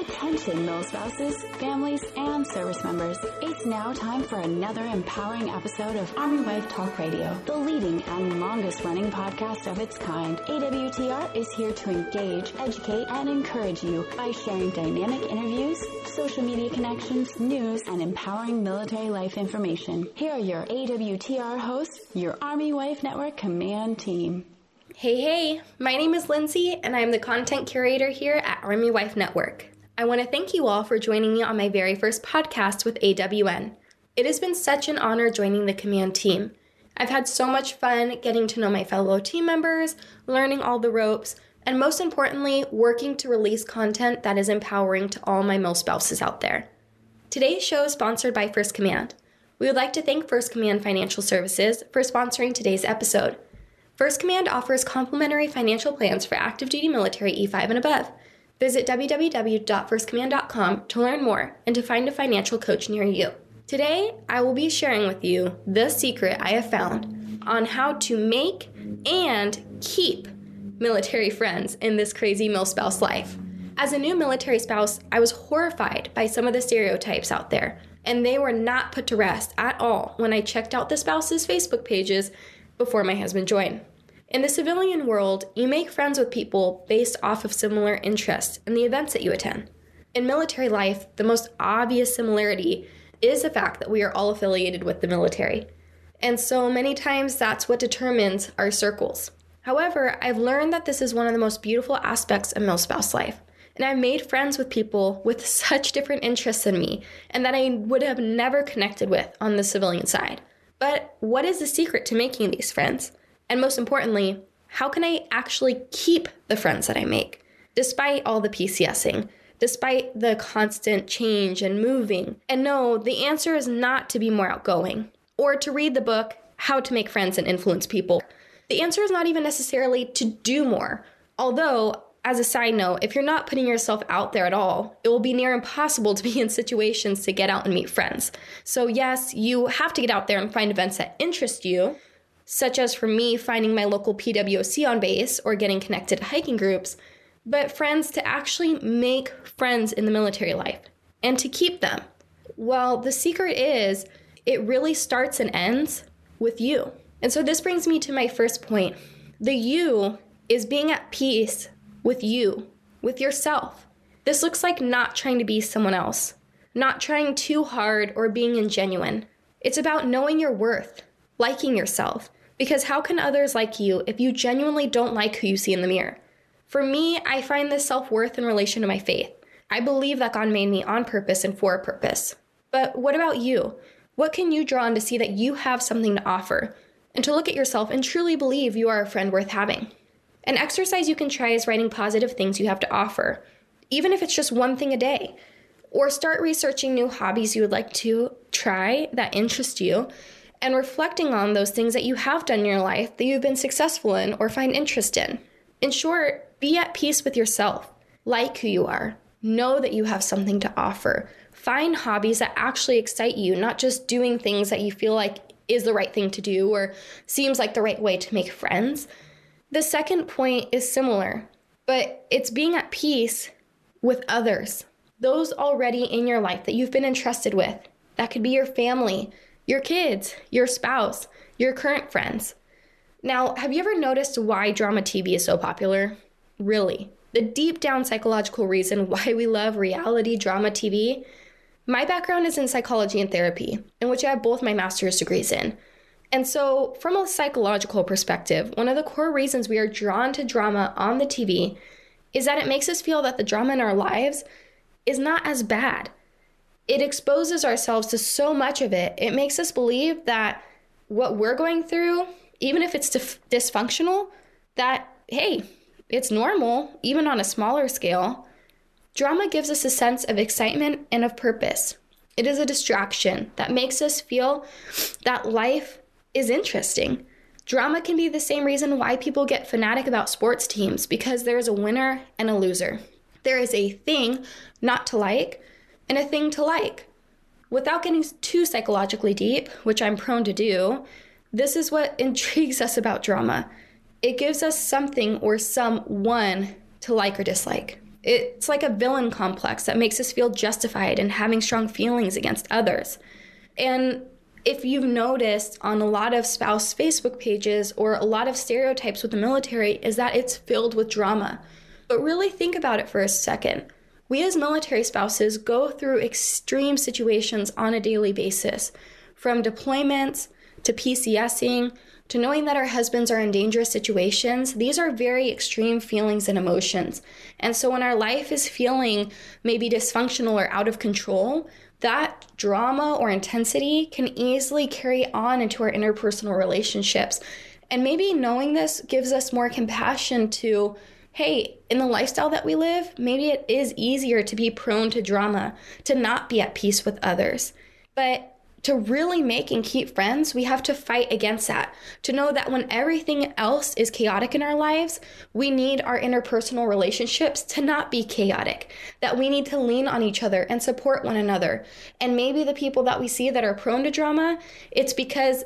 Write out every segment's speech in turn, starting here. Attention, Mills spouses, families, and service members. It's now time for another empowering episode of Army Wife Talk Radio, the leading and longest-running podcast of its kind. AWTR is here to engage, educate, and encourage you by sharing dynamic interviews, social media connections, news, and empowering military life information. Here are your AWTR hosts, your Army Wife Network Command Team. Hey, my name is Lindsay, and I'm the content curator here at Army Wife Network. I want to thank you all for joining me on my very first podcast with AWN. It has been such an honor joining the command team. I've had so much fun getting to know my fellow team members, learning all the ropes, and most importantly, working to release content that is empowering to all my milspouses out there. Today's show is sponsored by First Command. We would like to thank First Command Financial Services for sponsoring today's episode. First Command offers complimentary financial plans for active duty military E5 and above. Visit www.firstcommand.com to learn more and to find a financial coach near you. Today, I will be sharing with you the secret I have found on how to make and keep military friends in this crazy milspouse life. As a new military spouse, I was horrified by some of the stereotypes out there, and they were not put to rest at all when I checked out the spouse's Facebook pages before my husband joined. In the civilian world, you make friends with people based off of similar interests and the events that you attend. In military life, the most obvious similarity is the fact that we are all affiliated with the military. And so many times that's what determines our circles. However, I've learned that this is one of the most beautiful aspects of milspouse life. And I've made friends with people with such different interests than me and that I would have never connected with on the civilian side. But what is the secret to making these friends? And most importantly, how can I actually keep the friends that I make, despite all the PCSing, despite the constant change and moving? And no, the answer is not to be more outgoing or to read the book, How to Make Friends and Influence People. The answer is not even necessarily to do more. Although, as a side note, if you're not putting yourself out there at all, it will be near impossible to be in situations to get out and meet friends. So yes, you have to get out there and find events that interest you, such as for me finding my local PWOC on base or getting connected to hiking groups, but friends to actually make friends in the military life and to keep them. Well, the secret is it really starts and ends with you. And so this brings me to my first point. The you is being at peace with you, with yourself. This looks like not trying to be someone else, not trying too hard or being ingenuine. It's about knowing your worth, liking yourself. Because how can others like you if you genuinely don't like who you see in the mirror? For me, I find this self-worth in relation to my faith. I believe that God made me on purpose and for a purpose. But what about you? What can you draw on to see that you have something to offer and to look at yourself and truly believe you are a friend worth having? An exercise you can try is writing positive things you have to offer, even if it's just one thing a day. Or start researching new hobbies you would like to try that interest you, and reflecting on those things that you have done in your life that you've been successful in or find interest in. In short, be at peace with yourself. Like who you are. Know that you have something to offer. Find hobbies that actually excite you, not just doing things that you feel like is the right thing to do or seems like the right way to make friends. The second point is similar, but it's being at peace with others. Those already in your life that you've been entrusted with. That could be your family, your kids, your spouse, your current friends. Now, have you ever noticed why drama TV is so popular? Really, the deep down psychological reason why we love reality drama TV? My background is in psychology and therapy, in which I have both my master's degrees in. And so from a psychological perspective, one of the core reasons we are drawn to drama on the TV is that it makes us feel that the drama in our lives is not as bad. It exposes ourselves to so much of it. It makes us believe that what we're going through, even if it's dysfunctional, that, hey, it's normal, even on a smaller scale. Drama gives us a sense of excitement and of purpose. It is a distraction that makes us feel that life is interesting. Drama can be the same reason why people get fanatic about sports teams, because there is a winner and a loser. There is a thing not to like, and a thing to like. Without getting too psychologically deep, which I'm prone to do, this is what intrigues us about drama. It gives us something or someone to like or dislike. It's like a villain complex that makes us feel justified in having strong feelings against others. And if you've noticed on a lot of spouse Facebook pages or a lot of stereotypes with the military is that it's filled with drama. But really think about it for a second. We as military spouses go through extreme situations on a daily basis, from deployments to PCSing to knowing that our husbands are in dangerous situations. These are very extreme feelings and emotions. And so when our life is feeling maybe dysfunctional or out of control, that drama or intensity can easily carry on into our interpersonal relationships. And maybe knowing this gives us more compassion to, hey, in the lifestyle that we live, maybe it is easier to be prone to drama, to not be at peace with others. But to really make and keep friends, we have to fight against that, to know that when everything else is chaotic in our lives, we need our interpersonal relationships to not be chaotic, that we need to lean on each other and support one another. And maybe the people that we see that are prone to drama, it's because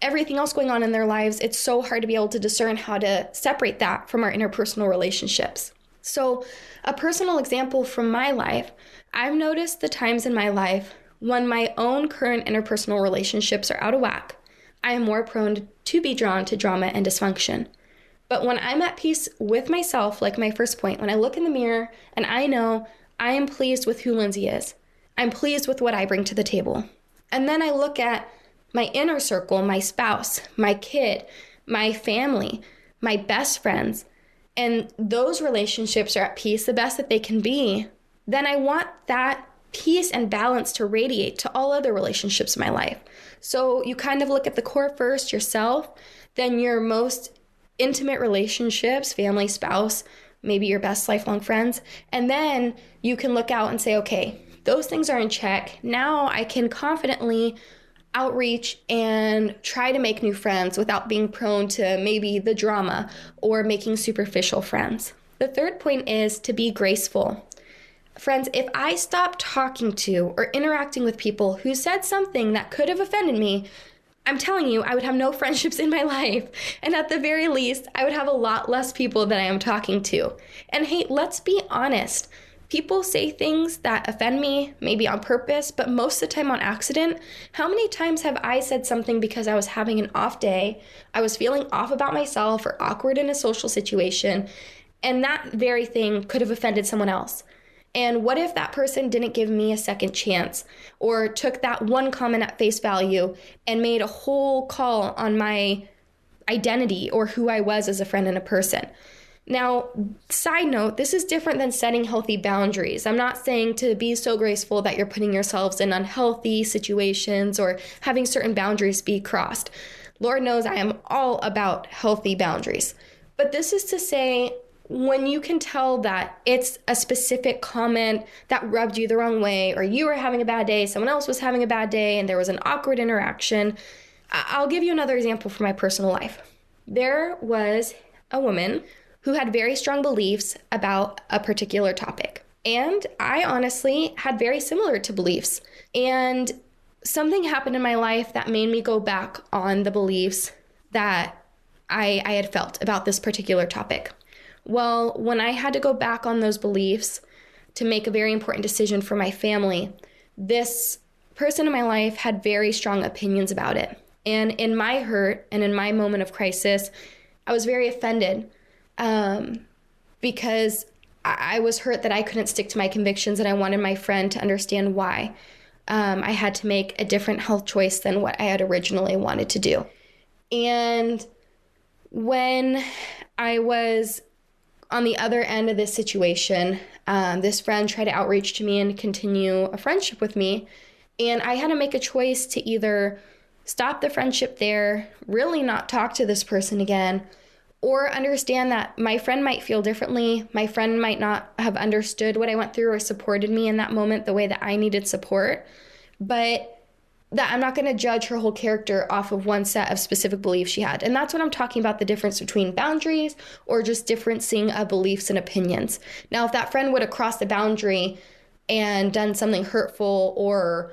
everything else going on in their lives, it's so hard to be able to discern how to separate that from our interpersonal relationships. So a personal example from my life, I've noticed the times in my life when my own current interpersonal relationships are out of whack, I am more prone to be drawn to drama and dysfunction. But when I'm at peace with myself, like my first point, when I look in the mirror and I know I am pleased with who Lindsay is, I'm pleased with what I bring to the table. And then I look at my inner circle, my spouse, my kid, my family, my best friends, and those relationships are at peace, the best that they can be, then I want that peace and balance to radiate to all other relationships in my life. So you kind of look at the core first, yourself, then your most intimate relationships, family, spouse, maybe your best lifelong friends. And then you can look out and say, okay, those things are in check. Now I can confidently outreach and try to make new friends without being prone to maybe the drama or making superficial friends. The third point is to be graceful. Friends, if I stop talking to or interacting with people who said something that could have offended me, I'm telling you, I would have no friendships in my life. And at the very least, I would have a lot less people that I am talking to. And hey, let's be honest. People say things that offend me, maybe on purpose, but most of the time on accident. How many times have I said something because I was having an off day, I was feeling off about myself or awkward in a social situation, and that very thing could have offended someone else? And what if that person didn't give me a second chance or took that one comment at face value and made a whole call on my identity or who I was as a friend and a person? Now, side note, this is different than setting healthy boundaries. I'm not saying to be so graceful that you're putting yourselves in unhealthy situations or having certain boundaries be crossed. Lord knows I am all about healthy boundaries. But this is to say, when you can tell that it's a specific comment that rubbed you the wrong way, or you were having a bad day, someone else was having a bad day, and there was an awkward interaction. I'll give you another example from my personal life. There was a woman who had very strong beliefs about a particular topic. And I honestly had very similar to beliefs. And something happened in my life that made me go back on the beliefs that I had felt about this particular topic. Well, when I had to go back on those beliefs to make a very important decision for my family, this person in my life had very strong opinions about it. And in my hurt and in my moment of crisis, I was very offended because I was hurt that I couldn't stick to my convictions and I wanted my friend to understand why I had to make a different health choice than what I had originally wanted to do. And when I was on the other end of this situation, this friend tried to outreach to me and continue a friendship with me. And I had to make a choice to either stop the friendship there, really not talk to this person again, or understand that my friend might feel differently. My friend might not have understood what I went through or supported me in that moment the way that I needed support. But that I'm not going to judge her whole character off of one set of specific beliefs she had. And that's what I'm talking about, the difference between boundaries or just differencing of beliefs and opinions. Now, if that friend would have crossed the boundary and done something hurtful or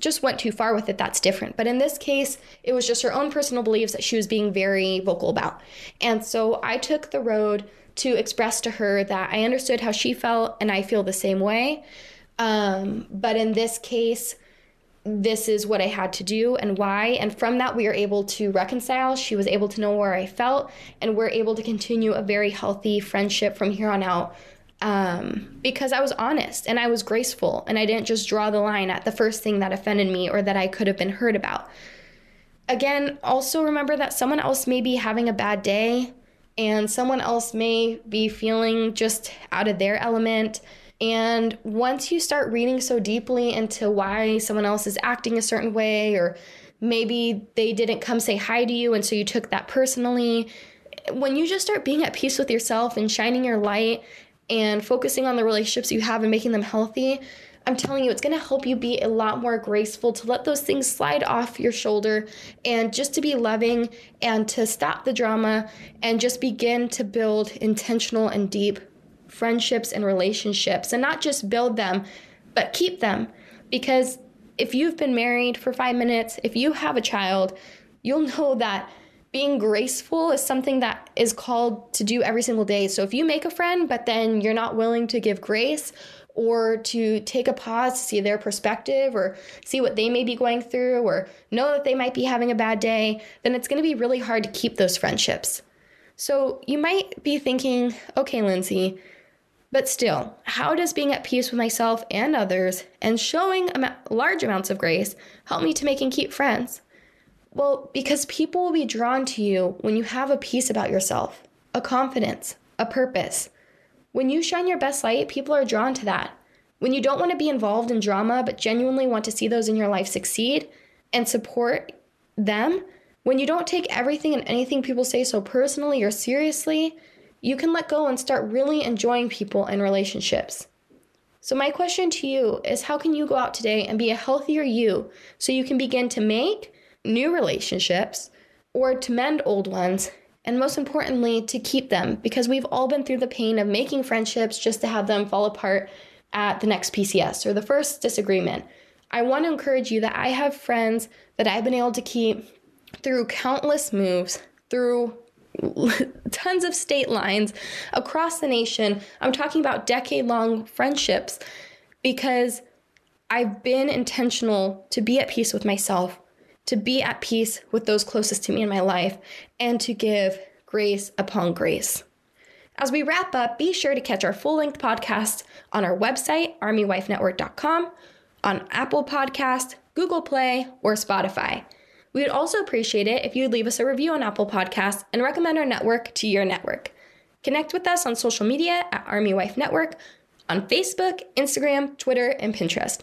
just went too far with it, that's different. But in this case, it was just her own personal beliefs that she was being very vocal about. And so I took the road to express to her that I understood how she felt and I feel the same way. But in this case, this is what I had to do and why. And from that, we were able to reconcile. She was able to know where I felt, and we're able to continue a very healthy friendship from here on out. Because I was honest and I was graceful, and I didn't just draw the line at the first thing that offended me or that I could have been hurt about. Again, also remember that someone else may be having a bad day, and someone else may be feeling just out of their element. And once you start reading so deeply into why someone else is acting a certain way, or maybe they didn't come say hi to you and so you took that personally, when you just start being at peace with yourself and shining your light and focusing on the relationships you have and making them healthy, I'm telling you, it's going to help you be a lot more graceful, to let those things slide off your shoulder, and just to be loving and to stop the drama and just begin to build intentional and deep friendships and relationships. And not just build them, but keep them. Because if you've been married for 5 minutes, if you have a child, you'll know that being graceful is something that is called to do every single day. So if you make a friend, but then you're not willing to give grace or to take a pause to see their perspective or see what they may be going through or know that they might be having a bad day, then it's going to be really hard to keep those friendships. So you might be thinking, okay, Lindsay, but still, how does being at peace with myself and others and showing large amounts of grace help me to make and keep friends? Well, because people will be drawn to you when you have a peace about yourself, a confidence, a purpose. When you shine your best light, people are drawn to that. When you don't want to be involved in drama, but genuinely want to see those in your life succeed and support them, when you don't take everything and anything people say so personally or seriously, you can let go and start really enjoying people and relationships. So my question to you is, how can you go out today and be a healthier you so you can begin to make new relationships, or to mend old ones, and most importantly, to keep them? Because we've all been through the pain of making friendships just to have them fall apart at the next PCS or the first disagreement. I want to encourage you that I have friends that I've been able to keep through countless moves, through tons of state lines across the nation. I'm talking about decade-long friendships, because I've been intentional to be at peace with myself, to be at peace with those closest to me in my life, and to give grace upon grace. As we wrap up, be sure to catch our full-length podcast on our website, armywifenetwork.com, on Apple Podcasts, Google Play, or Spotify. We would also appreciate it if you would leave us a review on Apple Podcasts and recommend our network to your network. Connect with us on social media at Army Wife Network, on Facebook, Instagram, Twitter, and Pinterest.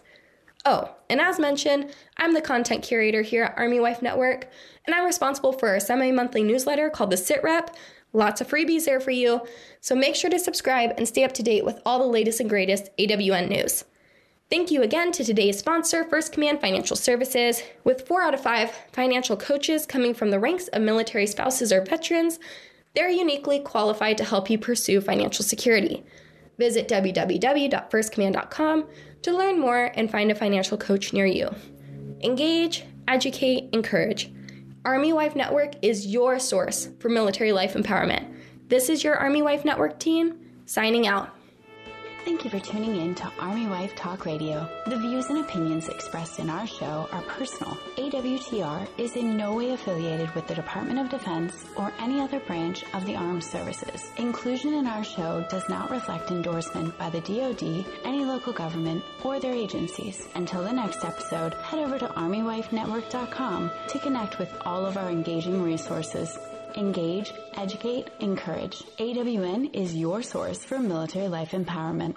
Oh, and as mentioned, I'm the content curator here at Army Wife Network, and I'm responsible for our semi-monthly newsletter called the SITREP. Lots of freebies there for you, so make sure to subscribe and stay up to date with all the latest and greatest AWN news. Thank you again to today's sponsor, First Command Financial Services. With 4 out of 5 financial coaches coming from the ranks of military spouses or veterans, they're uniquely qualified to help you pursue financial security. Visit www.firstcommand.com to learn more and find a financial coach near you. Engage, educate, encourage. Army Wife Network is your source for military life empowerment. This is your Army Wife Network team, signing out. Thank you for tuning in to Army Wife Talk Radio. The views and opinions expressed in our show are personal. AWTR is in no way affiliated with the Department of Defense or any other branch of the armed services. Inclusion in our show does not reflect endorsement by the DOD, any local government, or their agencies. Until the next episode, head over to armywifenetwork.com to connect with all of our engaging resources. Engage, educate, encourage. AWN is your source for military life empowerment.